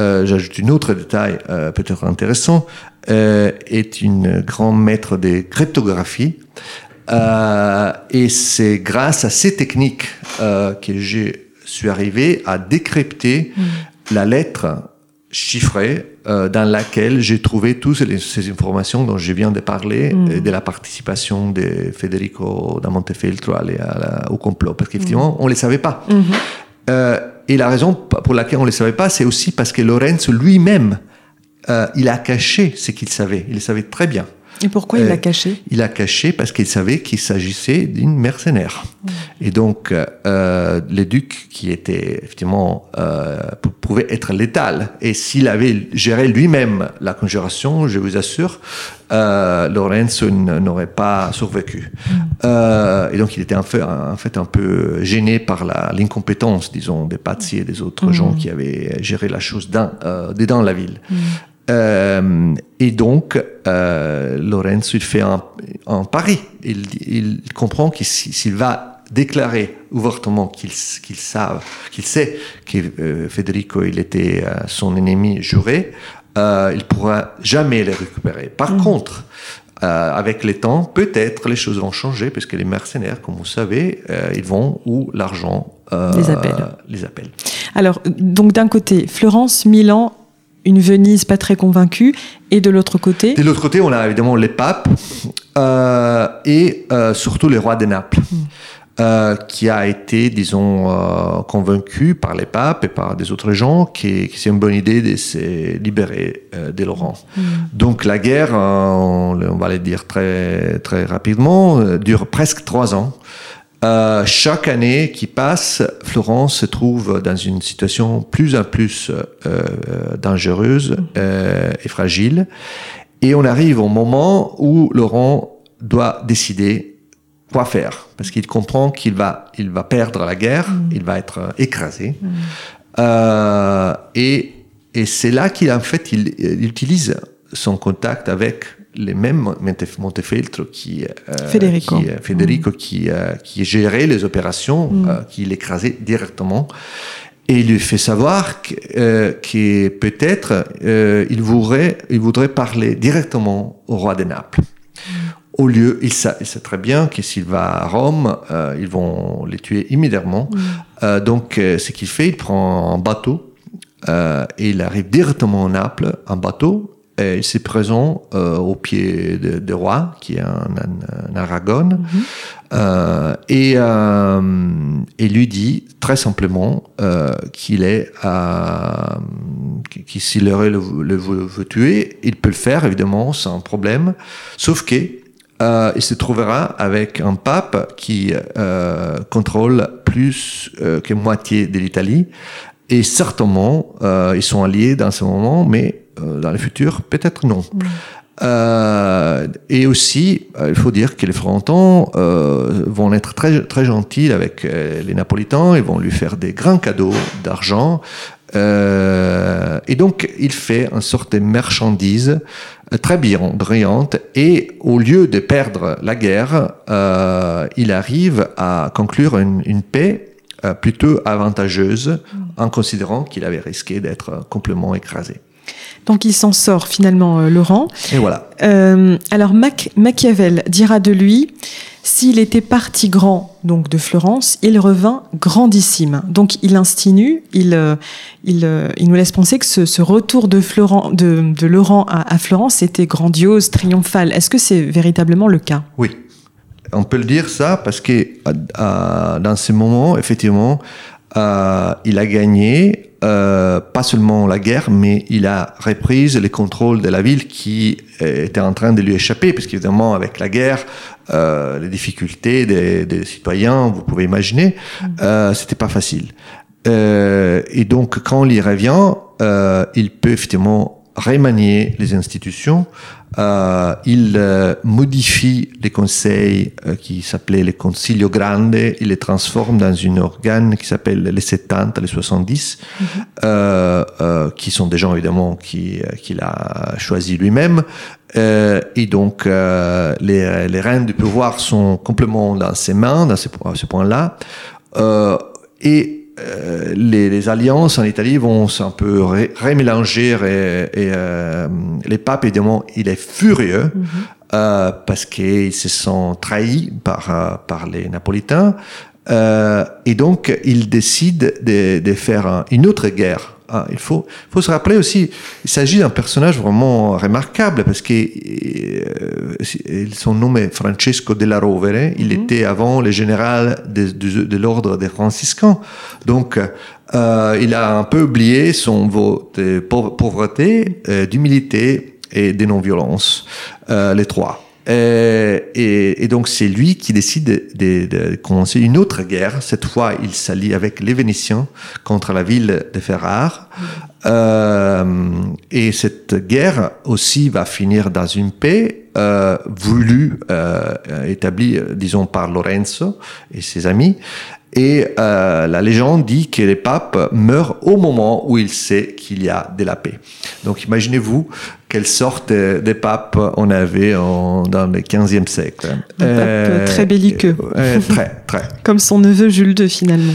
euh, j'ajoute une autre détail euh, peut-être intéressant, euh, est une grand maître des cryptographies. Euh, et c'est grâce à ces techniques euh, que je suis arrivé à décrypter mm. la lettre chiffrée euh, dans laquelle j'ai trouvé toutes les, ces informations dont je viens de parler mm. et de la participation de Federico da Montefeltro à la, à la, au complot, parce qu'effectivement, mm. on ne les savait pas. Mm-hmm. Euh, et la raison pour laquelle on ne les savait pas, c'est aussi parce que Lorenzo lui-même, euh, il a caché ce qu'il savait. Il le savait très bien. Et pourquoi euh, il l'a caché ? Il l'a caché parce qu'il savait qu'il s'agissait d'une mercenaire. Mmh. Et donc, euh, le duc, qui était effectivement, euh, pouvait être létal. Et s'il avait géré lui-même la conjuration, je vous assure, euh, Lorenzo n'aurait pas survécu. Mmh. Euh, et donc, il était en fait, en fait un peu gêné par la, l'incompétence, disons, des Pazzi et des autres mmh. gens qui avaient géré la chose dans, euh, dans la ville. Mmh. Euh, et donc, euh, Lorenzo, il fait un, un pari. Il, il comprend que s'il va déclarer ouvertement qu'il, qu'il, savent, qu'il sait que euh, Federico, il était euh, son ennemi juré, euh, il ne pourra jamais le récupérer. Par mmh. contre, Euh, avec les temps, peut-être les choses vont changer parce que les mercenaires, comme vous savez, euh, ils vont où l'argent euh, les appelle. Les appelle. Alors, donc d'un côté, Florence, Milan, une Venise pas très convaincue, et de l'autre côté... De l'autre côté, on a évidemment les papes euh, et euh, surtout les rois de Naples. Mmh. Euh, qui a été, disons, euh, convaincu par les papes et par des autres gens que, que c'est une bonne idée de se libérer euh, de Laurent. Mmh. Donc la guerre, euh, on, on va le dire très, très rapidement, euh, dure presque trois ans. Euh, chaque année qui passe, Florence se trouve dans une situation plus en plus euh, dangereuse euh, et fragile. Et on arrive au moment où Laurent doit décider quoi faire, parce qu'il comprend qu'il va, il va perdre la guerre, mmh. il va être écrasé. Mmh. Euh, et, et c'est là qu'il en fait, il, il utilise son contact avec les mêmes Montefeltro qui, euh, Federico, qui, euh, Federico mmh. qui, euh, qui gérait les opérations, mmh. euh, qui l'écrasait directement. Et il lui fait savoir que, euh, que peut-être euh, il, voudrait, il voudrait parler directement au roi de Naples. Au lieu, il sait, il sait très bien que s'il va à Rome, euh, ils vont les tuer immédiatement. Mmh. Euh, donc, euh, ce qu'il fait, il prend un bateau euh, et il arrive directement à Naples, en bateau. Et il se présente euh, au pied de, de roi, qui est en, en, en Aragon, mmh. euh, et, euh, et lui dit très simplement euh, qu'il est, euh, qu'il s'il le, le, le veut tuer, il peut le faire évidemment sans problème, sauf que Euh, il se trouvera avec un pape qui euh, contrôle plus euh, que moitié de l'Italie. Et certainement, euh, ils sont alliés dans ce moment, mais euh, dans le futur, peut-être non. Mmh. Euh, et aussi, euh, il faut dire que les Florentins euh, vont être très, très gentils avec euh, les Napolitains. Ils vont lui faire des grands cadeaux d'argent. Euh, et donc, il fait une sorte de marchandise très brillante, et au lieu de perdre la guerre, euh, il arrive à conclure une, une paix euh, plutôt avantageuse, en considérant qu'il avait risqué d'être complètement écrasé. Donc il s'en sort finalement, euh, Laurent. Et voilà. Euh, alors Mac- Machiavel dira de lui, s'il était parti grand, donc de Florence, il revint grandissime. Donc il insinue, il, euh, il, euh, il nous laisse penser que ce, ce retour de, Florent, de, de Laurent à, à Florence était grandiose, triomphal. Est-ce que c'est véritablement le cas ? Oui, on peut le dire ça, parce que euh, dans ces moments, effectivement, euh, il a gagné... Euh, pas seulement la guerre, mais il a repris le contrôle de la ville qui était en train de lui échapper, parce qu'évidemment, avec la guerre, euh, les difficultés des, des citoyens, vous pouvez imaginer, euh, c'était pas facile. Euh, et donc, quand il y revient, euh, il peut effectivement remanier les institutions. Euh, il euh, modifie les conseils euh, qui s'appelaient les Consiglio Grande, il les transforme dans un organe qui s'appelle les soixante, les soixante-dix, mm-hmm. euh, euh, qui sont des gens évidemment qui, euh, qu'il a choisi lui-même. Euh, et donc, euh, les, les rênes du pouvoir sont complètement dans ses mains, dans ce, à ce point-là. Euh, et Euh, les, les alliances en Italie vont s'un peu ré- remélanger et, et euh, les papes, évidemment, il est furieux mm-hmm. euh, parce qu'ils se sont trahis par, par les Napolitains euh, et donc il décide de, de faire un, une autre guerre. Ah, il faut, faut se rappeler aussi, il s'agit d'un personnage vraiment remarquable parce que euh, son nom est Francesco della Rovere. Il mm-hmm. était avant le général de, de, de l'ordre des franciscains. Donc, euh, il a un peu oublié son vote de pauvreté, euh, d'humilité, et de non-violence, euh, les trois. Et, et, et donc, c'est lui qui décide de, de, de commencer une autre guerre. Cette fois, il s'allie avec les Vénitiens contre la ville de Ferrare. Euh, et cette guerre aussi va finir dans une paix euh, voulue, euh, établie, disons, par Lorenzo et ses amis. Et euh, la légende dit que les papes meurent au moment où il sait qu'il y a de la paix. Donc imaginez-vous quelle sorte de, de papes on avait en, dans le quinzième siècle. Un euh, pape très belliqueux. Euh, très, très. Comme son neveu Jules deux, finalement.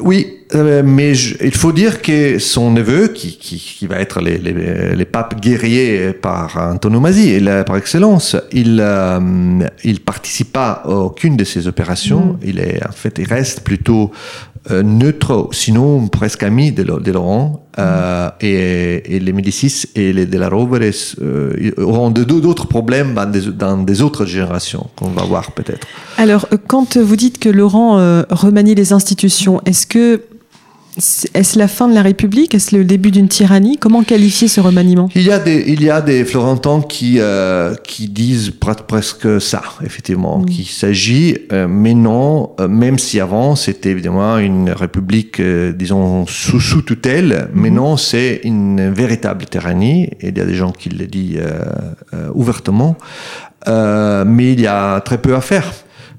Oui, euh, mais je, il faut dire que son neveu, qui, qui, qui va être les, les, les papes guerriers par antonomasie, il, par excellence, il ne euh, il participe pas à aucune de ces opérations. Mmh. Il est, en fait, il reste plutôt euh, neutre, sinon presque ami de, de Laurent. Mmh. Euh, et, et les Médicis et les de la Rovere euh, auront de, de, d'autres problèmes dans des, dans des autres générations qu'on va voir peut-être. Alors, quand vous dites que Laurent euh, remanie les institutions, est-ce que est-ce la fin de la République? Est-ce le début d'une tyrannie? Comment qualifier ce remaniement? Il y a des, il y a des Florentins qui, euh, qui disent presque ça, effectivement, mmh. qu'il s'agit, euh, mais non, euh, même si avant c'était évidemment une République, euh, disons, sous, sous tutelle, mais mmh. non, c'est une véritable tyrannie, et il y a des gens qui le disent euh, euh, ouvertement, euh, mais il y a très peu à faire,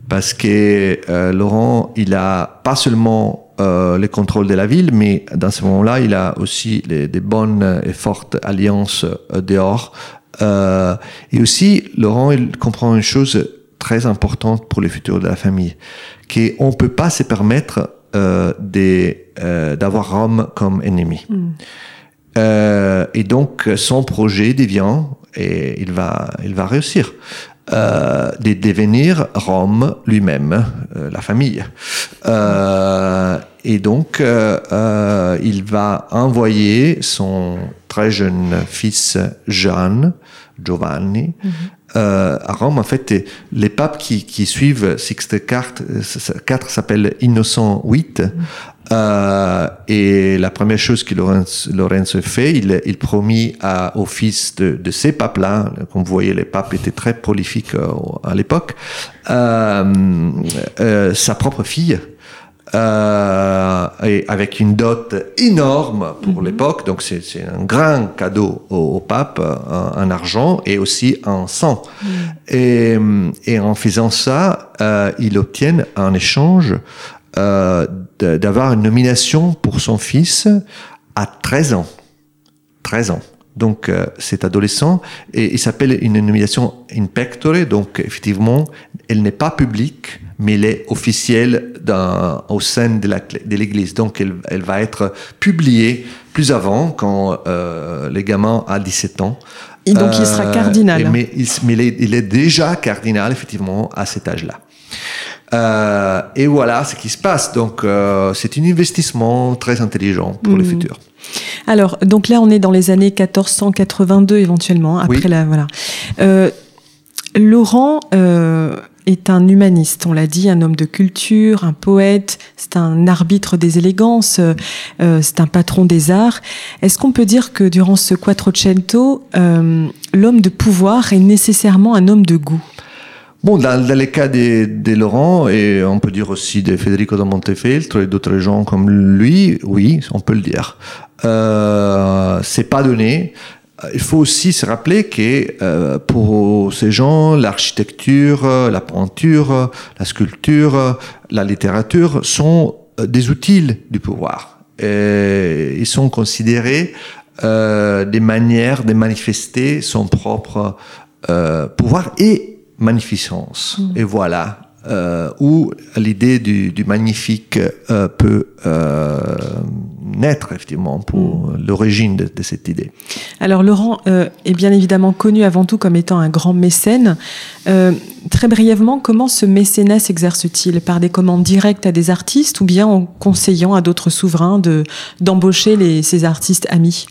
parce que euh, Laurent, il a pas seulement Euh, le contrôle de la ville, mais dans ce moment-là, il a aussi les, des bonnes et fortes alliances euh, dehors. Euh, et aussi, Laurent, il comprend une chose très importante pour le futur de la famille, qu'on ne peut pas se permettre euh, de, euh, d'avoir Rome comme ennemi. Mmh. Euh, et donc, son projet devient, et il va, il va réussir. Euh, de devenir Rome lui-même, euh, la famille. Euh, et donc, euh, euh, il va envoyer son très jeune fils Jean, Giovanni, mm-hmm. euh, à Rome. En fait, les papes qui, qui suivent Sixte quatre s'appellent Innocent huit. Mm-hmm. Euh, et la première chose que Lorenzo, Lorenzo fait, il, il promit à, au fils de, de ces papes-là, comme vous voyez, les papes étaient très prolifiques euh, à l'époque, euh, euh, sa propre fille, euh, et avec une dot énorme pour mm-hmm. l'époque, donc c'est, c'est un grand cadeau au, au pape, en, en argent et aussi en sang. Mm-hmm. Et, et en faisant ça, euh, il obtient en échange Euh, d'avoir une nomination pour son fils à treize ans. treize ans. Donc, euh, c'est adolescent et il s'appelle une nomination in pectore. Donc, effectivement, elle n'est pas publique, mais elle est officielle dans, au sein de, la, de l'église. Donc, elle, elle va être publiée plus avant quand euh, le gamin a dix-sept ans. Et donc, euh, il sera cardinal. Mais, il, mais il, est, il est déjà cardinal, effectivement, à cet âge-là. Euh, et voilà ce qui se passe. Donc, euh, c'est un investissement très intelligent pour mmh. le futur. Alors, donc là, on est dans les années quatorze cent quatre-vingt-deux éventuellement. Après oui. la, voilà. Euh, Laurent euh, est un humaniste. On l'a dit, un homme de culture, un poète. C'est un arbitre des élégances. Euh, c'est un patron des arts. Est-ce qu'on peut dire que durant ce Quattrocento, euh, l'homme de pouvoir est nécessairement un homme de goût? Bon, dans, dans les cas de, de Laurent, et on peut dire aussi de Federico da Montefeltro et d'autres gens comme lui, oui, on peut le dire. Euh, c'est pas donné. Il faut aussi se rappeler que euh, pour ces gens, l'architecture, la peinture, la sculpture, la littérature sont des outils du pouvoir. Et ils sont considérés euh, des manières de manifester son propre euh, pouvoir et magnificence. Mmh. Et voilà euh, où l'idée du, du magnifique euh, peut euh, naître, effectivement, pour mmh. l'origine de, de cette idée. Alors, Laurent euh, est bien évidemment connu avant tout comme étant un grand mécène. Euh, très brièvement, comment ce mécénat s'exerce-t-il? Par des commandes directes à des artistes ou bien en conseillant à d'autres souverains de, d'embaucher les, ces artistes amis?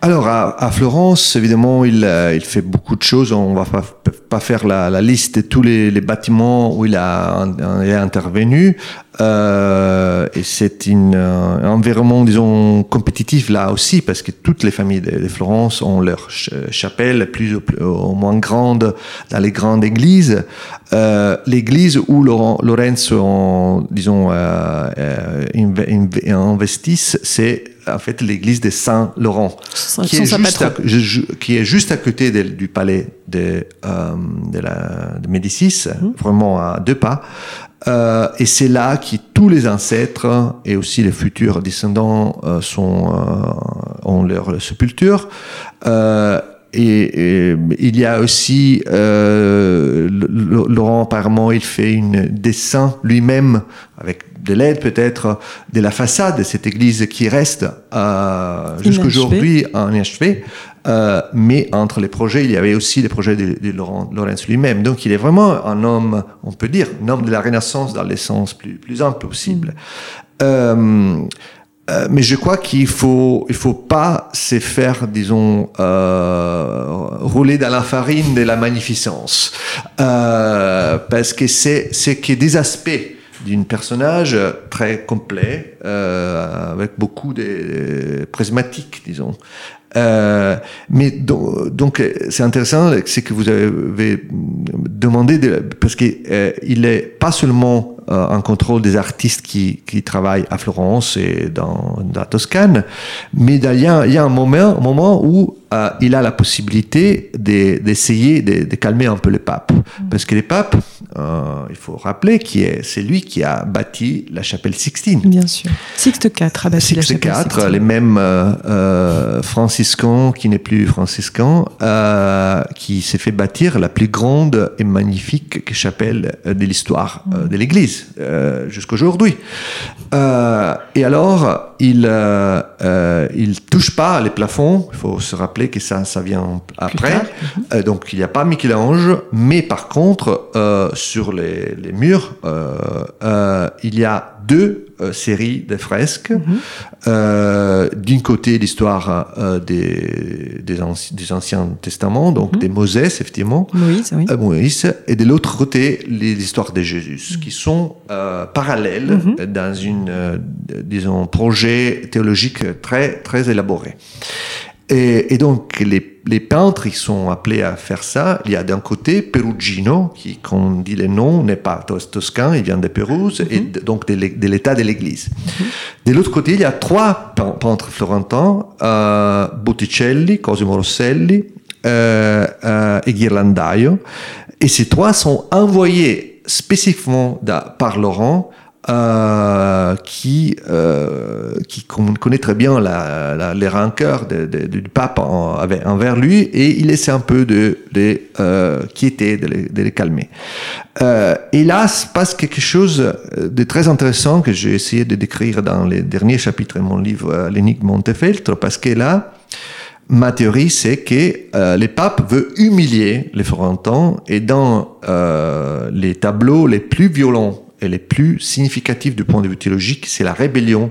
Alors, à, à Florence, évidemment, il, euh, il fait beaucoup de choses. On va pas, pas faire la, la liste de tous les, les bâtiments où il a, il a intervenu. Euh, et c'est une, euh, un environnement, disons, compétitif là aussi, parce que toutes les familles de, de Florence ont leur ch- chapelle, plus ou, plus ou moins grande, dans les grandes églises. Euh, l'église où Laurent, Lorenzo, en, disons, euh, euh, inv- investisse, c'est en fait l'église de Saint-Laurent, Saint- qui, Saint- est à, ju, qui est juste à côté de, du palais de, euh, de, la, de Médicis, mmh. vraiment à deux pas. Euh, et c'est là que tous les ancêtres et aussi les futurs descendants euh, sont, euh, ont leur sépulture. Euh, et, et il y a aussi, euh, Laurent apparemment, il fait un dessin lui-même, avec de l'aide peut-être, de la façade de cette église qui reste euh, jusqu'à aujourd'hui inachevée. Euh, mais entre les projets, il y avait aussi les projets de, de Laurent, Lorenzo lui-même. Donc, il est vraiment un homme, on peut dire, un homme de la Renaissance dans le sens plus, plus ample possible. Mmh. Euh, euh, mais je crois qu'il faut, il faut pas se faire, disons, euh, rouler dans la farine de la magnificence. Euh, parce que c'est, c'est que des aspects d'un personnage très complet, euh, avec beaucoup de, de prismatiques, disons. Euh, mais do- donc c'est intéressant, c'est que vous avez demandé de, parce que euh, il est pas seulement euh, en contrôle des artistes qui qui travaillent à Florence et dans, dans la Toscane, mais il y a il y a un moment un moment où euh, il a la possibilité de, d'essayer de, de calmer un peu le pape, parce que le pape, euh, il faut rappeler qui est c'est lui qui a bâti la chapelle Sixtine. Bien sûr, Sixte quatre a bâti Sixte la chapelle Sixtine. Sixte quatre, les mêmes euh, euh, Francis qui n'est plus franciscain, euh, qui s'est fait bâtir la plus grande et magnifique chapelle de l'histoire euh, de l'Église euh, jusqu'à aujourd'hui. Euh, et alors, il euh, euh, il touche pas les plafonds. Il faut se rappeler que ça ça vient après. Euh, donc il n'y a pas Michel-Ange, mais par contre euh, sur les les murs, euh, euh, il y a deux euh, séries de fresques. Mmh. Euh, d'un côté, l'histoire euh, des, des, anci- des Anciens Testaments, donc mmh. des Moses, effectivement. Moïse, oui. Euh, Moïse. Et de l'autre côté, l'histoire de Jésus, mmh. qui sont euh, parallèles mmh. dans une, euh, disons, projet théologique très, très élaboré. Et, et donc, les, les peintres, ils sont appelés à faire ça. Il y a d'un côté Perugino, qui, quand on dit le nom, n'est pas toscan, il vient de Pérouse, mm-hmm. et de, donc de l'état de l'église. Mm-hmm. De l'autre côté, il y a trois peintres florentins, euh, Botticelli, Cosimo Rosselli, euh, euh, et Ghirlandaio. Et ces trois sont envoyés spécifiquement par Laurent, Euh, qui euh, qui connaît très bien la, la, les rancœurs de, de, du pape en, avec, envers lui, et il essaie un peu de les euh, quitter, de les, de les calmer. Euh, et là, se passe quelque chose de très intéressant que j'ai essayé de décrire dans les derniers chapitres de mon livre L'énigme Montefeltro, parce que là, ma théorie, c'est que euh, le pape veut humilier les Florentins, et dans euh, les tableaux les plus violents et les plus significatifs du point de vue théologique, c'est la rébellion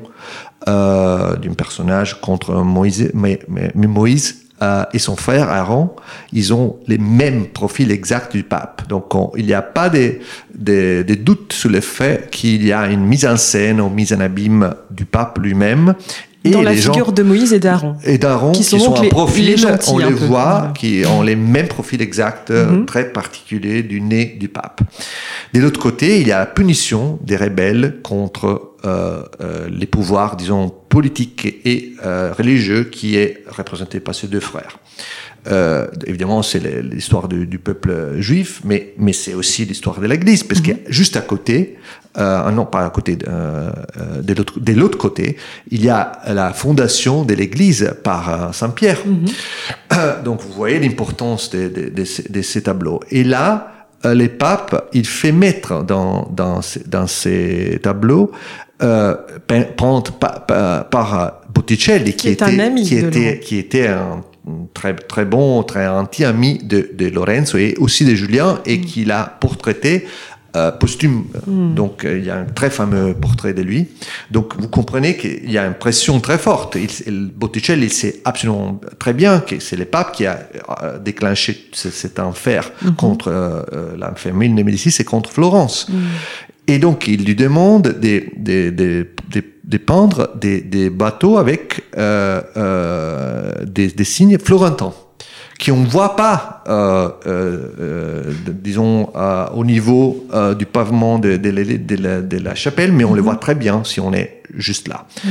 euh, d'un personnage contre Moïse, mais, mais, mais Moïse euh, et son frère Aaron. Ils ont les mêmes profils exacts du pape. Donc, on, il n'y a pas des de, de doutes sur le fait qu'il y a une mise en scène ou mise en abîme du pape lui-même. Et dans la figure gens, de Moïse et d'Aaron. Et d'Aaron, qui sont, qui sont un les, profil, les gentils, on les voit, peu. Qui ont les mêmes profils exacts, mm-hmm. très particuliers du nez du pape. De l'autre côté, il y a la punition des rebelles contre euh, euh, les pouvoirs, disons, politiques et euh, religieux, qui est représenté par ces deux frères. Euh, évidemment, c'est l'histoire du, du peuple juif, mais, mais c'est aussi l'histoire de l'Église, parce mm-hmm. que juste à côté, euh, non pas à côté, euh, de, l'autre, de l'autre côté, il y a la fondation de l'Église par Saint-Pierre. Mm-hmm. Euh, donc, vous voyez l'importance de, de, de, ces, de ces tableaux. Et là, euh, les papes, il fait mettre dans, dans, ces, dans ces tableaux euh, peintes par, par, par Botticelli, qui, qui était, un ami qui, était qui était un très très bon, très anti-ami de, de Lorenzo et aussi de Julien, et mmh. qu'il a portraité euh, posthume. Mmh. Donc il y a un très fameux portrait de lui. Donc vous comprenez qu'il y a une pression très forte. Il, Botticelli, il sait absolument très bien que c'est le pape qui a déclenché cet enfer mmh. contre euh, l'enfer mille neuf cent six et contre Florence. Mmh. Et donc, il lui demande des, des, des, des, des peindre des, des bateaux avec euh, euh, des, des signes florentins, qu'on ne voit pas, euh, euh, euh, disons, euh, au niveau euh, du pavement de, de, de, de, la, de la chapelle, mais on les voit très bien si on est juste là. Mmh.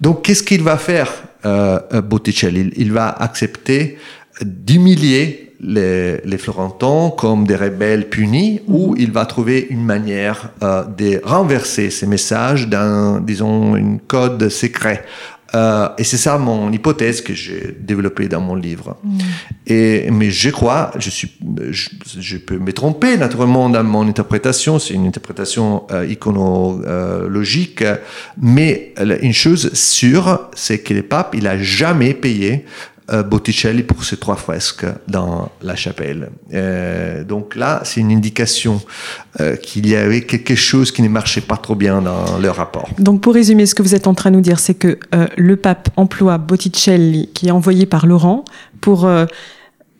Donc, qu'est-ce qu'il va faire, euh, Botticelli? Il, il va accepter d'humilier les, les Florentins comme des rebelles punis, mmh. où il va trouver une manière euh, de renverser ces messages d'un, disons, une code secret. Euh, et c'est ça mon hypothèse que j'ai développée dans mon livre. Mmh. Et, mais je crois, je, suis, je, je peux me tromper naturellement dans mon interprétation, c'est une interprétation euh, iconologique, mais une chose sûre, c'est que le pape, il a jamais payé Botticelli pour ces trois fresques dans la chapelle. Euh, donc là, c'est une indication euh, qu'il y avait quelque chose qui ne marchait pas trop bien dans leur rapport. Donc pour résumer, ce que vous êtes en train de nous dire, c'est que euh, le pape emploie Botticelli, qui est envoyé par Laurent, pour euh,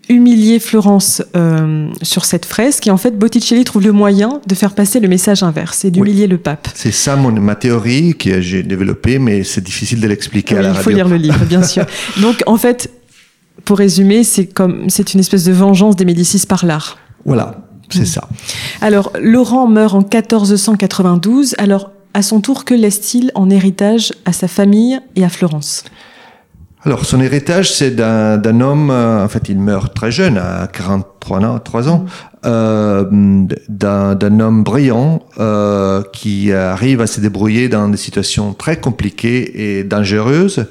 humilier Florence euh, sur cette fresque. Et en fait, Botticelli trouve le moyen de faire passer le message inverse et d'humilier oui. le pape. C'est ça mon, ma théorie que j'ai développée, mais c'est difficile de l'expliquer oui, à la radio. Il faut lire le livre, bien sûr. Donc en fait, pour résumer, c'est comme c'est une espèce de vengeance des Médicis par l'art. Voilà, c'est mmh. ça. Alors, Laurent meurt en quatorze cent quatre-vingt-douze. Alors, à son tour, que laisse-t-il en héritage à sa famille et à Florence ? Alors, son héritage, c'est d'un, d'un homme... Euh, en fait, il meurt très jeune, à quarante-trois ans, euh, d'un, d'un homme brillant euh, qui arrive à se débrouiller dans des situations très compliquées et dangereuses,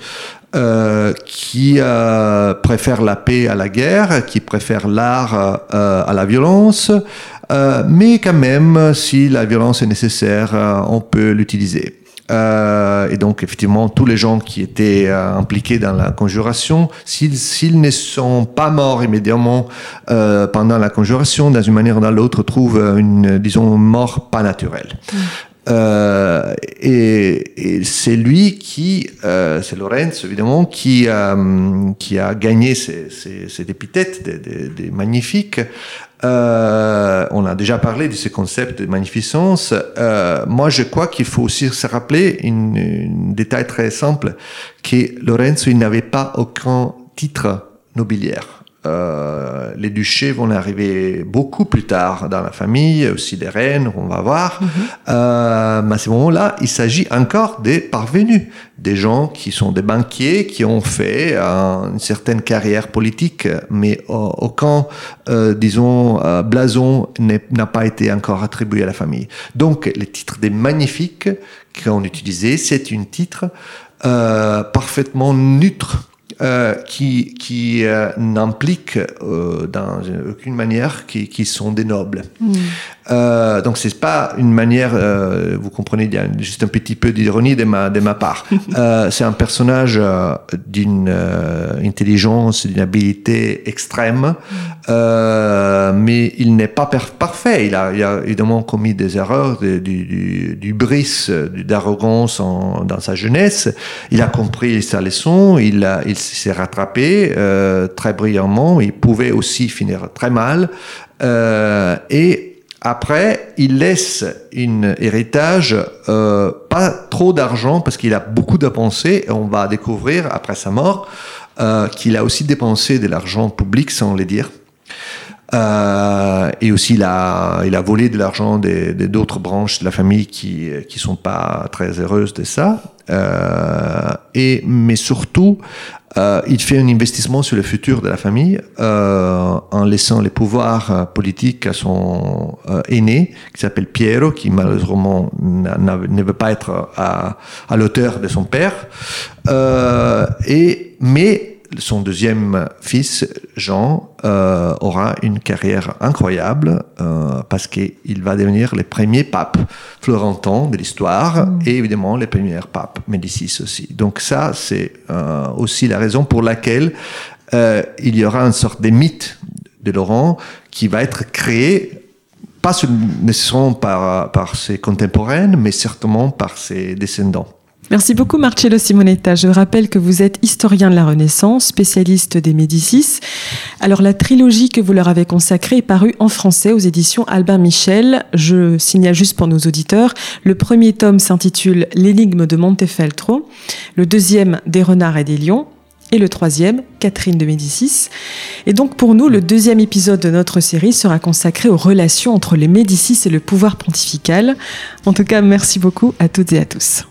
Euh, qui euh, préfère la paix à la guerre, qui préfère l'art euh, à la violence, euh, mais quand même, si la violence est nécessaire, euh, on peut l'utiliser. Euh, et donc, effectivement, tous les gens qui étaient euh, impliqués dans la conjuration, s'ils, s'ils ne sont pas morts immédiatement euh, pendant la conjuration, d'une manière ou d'une autre, trouvent une, disons, mort pas naturelle. Mmh. Euh, et, et c'est lui qui, euh, c'est Lorenzo évidemment, qui, euh, qui a gagné cette épithète des, des, des magnifiques. Euh, on a déjà parlé de ce concept de magnificence. Euh, moi, je crois qu'il faut aussi se rappeler un détail très simple, que Lorenzo, il n'avait pas aucun titre nobiliaire. Euh, les duchés vont arriver beaucoup plus tard dans la famille, aussi les reines, on va voir. Mm-hmm. Euh, mais à ce moment-là, il s'agit encore des parvenus, des gens qui sont des banquiers, qui ont fait euh, une certaine carrière politique, mais aucun, euh, disons, euh, blason n'a pas été encore attribué à la famille. Donc, le titre des magnifiques qu'on utilisait, c'est un titre euh, parfaitement neutre. Euh, qui, qui euh, n'implique euh, dans aucune manière qui, qui sont des nobles. Mmh. Euh, donc, c'est pas une manière... Euh, vous comprenez, il y a juste un petit peu d'ironie de ma, de ma part. euh, c'est un personnage euh, d'une euh, intelligence, d'une habileté extrême, euh, mais il n'est pas per- parfait. Il a, il a évidemment commis des erreurs, de, du, du, du bris, d'arrogance en, dans sa jeunesse. Il a compris sa leçon, il, a, il s'est rattrapé euh, très brillamment. Il pouvait aussi finir très mal. Euh, et après, il laisse un héritage, euh, pas trop d'argent, parce qu'il a beaucoup dépensé, et on va découvrir, après sa mort, euh, qu'il a aussi dépensé de l'argent public, sans le dire. Euh, et aussi, il a, il a volé de l'argent des, des, d'autres branches de la famille qui, qui sont pas très heureuses de ça. Euh, et, mais surtout, Euh, il fait un investissement sur le futur de la famille euh, en laissant les pouvoirs politiques à son euh, aîné, qui s'appelle Piero, qui malheureusement n'a, n'a, ne veut pas être à, à l'auteur de son père. Euh, et, mais son deuxième fils, Jean, euh, aura une carrière incroyable euh, parce qu'il va devenir le premier pape florentin de l'histoire mmh. et évidemment le premier pape Médicis aussi. Donc ça, c'est euh, aussi la raison pour laquelle euh, il y aura une sorte de mythe de Laurent qui va être créé pas nécessairement par, par ses contemporains, mais certainement par ses descendants. Merci beaucoup Marcello Simonetta. Je rappelle que vous êtes historien de la Renaissance, spécialiste des Médicis. Alors la trilogie que vous leur avez consacrée est parue en français aux éditions Albin Michel. Je signale juste pour nos auditeurs, le premier tome s'intitule « L'énigme de Montefeltro », le deuxième « Des renards et des lions ». Et le troisième, Catherine de Médicis. Et donc pour nous, le deuxième épisode de notre série sera consacré aux relations entre les Médicis et le pouvoir pontifical. En tout cas, merci beaucoup à toutes et à tous.